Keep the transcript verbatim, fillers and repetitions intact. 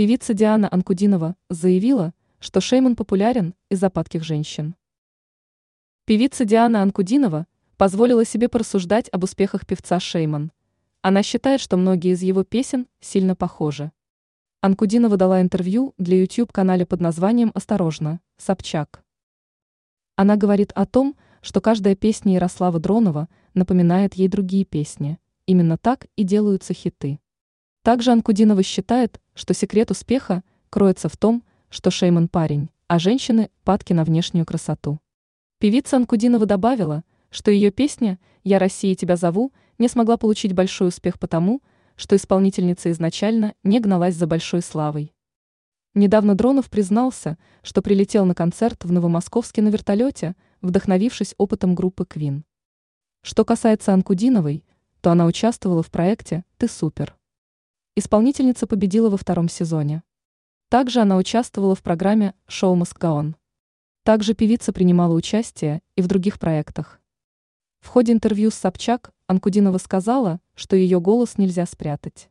Певица Диана Анкудинова заявила, что Шейман популярен из-за падких женщин. Певица Диана Анкудинова позволила себе порассуждать об успехах певца Шейман. Она считает, что многие из его песен сильно похожи. Анкудинова дала интервью для YouTube-канала под названием «Осторожно! Собчак». Она говорит о том, что каждая песня Ярослава Дронова напоминает ей другие песни. Именно так и делаются хиты. Также Анкудинова считает, что секрет успеха кроется в том, что Шейман парень, а женщины падки на внешнюю красоту. Певица Анкудинова добавила, что ее песня «Я, Россия, тебя зову» не смогла получить большой успех потому, что исполнительница изначально не гналась за большой славой. Недавно Дронов признался, что прилетел на концерт в Новомосковске на вертолете, вдохновившись опытом группы Queen. Что касается Анкудиновой, то она участвовала в проекте «Ты супер». Исполнительница победила во втором сезоне. Также она участвовала в программе «Шоу Маск Гоу Он». Также певица принимала участие и в других проектах. В ходе интервью с Собчак Анкудинова сказала, что ее голос нельзя спрятать.